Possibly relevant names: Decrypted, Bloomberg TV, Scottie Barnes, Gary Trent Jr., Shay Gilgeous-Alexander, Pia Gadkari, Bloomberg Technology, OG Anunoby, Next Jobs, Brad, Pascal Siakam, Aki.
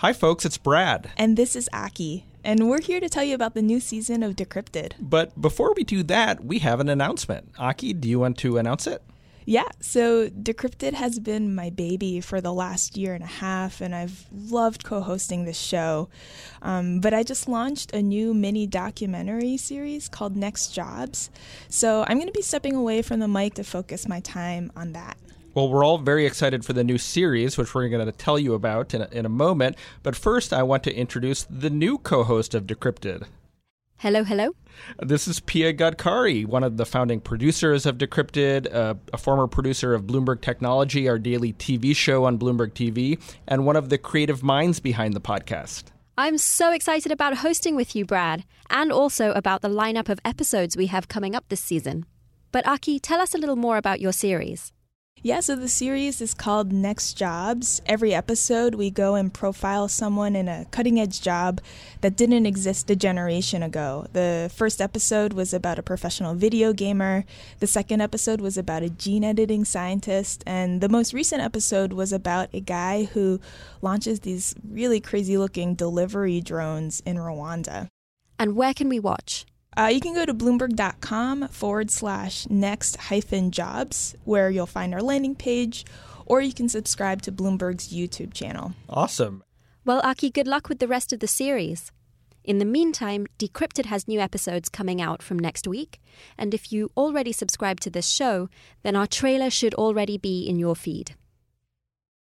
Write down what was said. Hi, folks. It's Brad. And this is Aki. And we're here to tell you about the new season of Decrypted. But before we do that, we have an announcement. Aki, do you want to announce it? Yeah, so Decrypted has been my baby for the last 1.5 years, and I've loved co-hosting this show. But I just launched a new mini documentary series called Next Jobs. So I'm going to be stepping away from the mic to focus my time on that. Well, we're all very excited for the new series, which we're going to tell you about in a moment. But first, I want to introduce the new co-host of Decrypted. Hello, hello. This is Pia Gadkari, one of the founding producers of Decrypted, a former producer of Bloomberg Technology, our daily TV show on Bloomberg TV, and one of the creative minds behind the podcast. I'm so excited about hosting with you, Brad, and also about the lineup of episodes we have coming up this season. But Aki, tell us a little more about your series. Yeah, so the series is called Next Jobs. Every episode, we go and profile someone in a cutting-edge job that didn't exist a generation ago. The first episode was about a professional video gamer. The second episode was about a gene-editing scientist. And the most recent episode was about a guy who launches these really crazy-looking delivery drones in Rwanda. And where can we watch? You can go to Bloomberg.com/next-jobs, where you'll find our landing page, or you can subscribe to Bloomberg's YouTube channel. Awesome. Well, Aki, good luck with the rest of the series. In the meantime, Decrypted has new episodes coming out from next week. And if you already subscribe to this show, then our trailer should already be in your feed.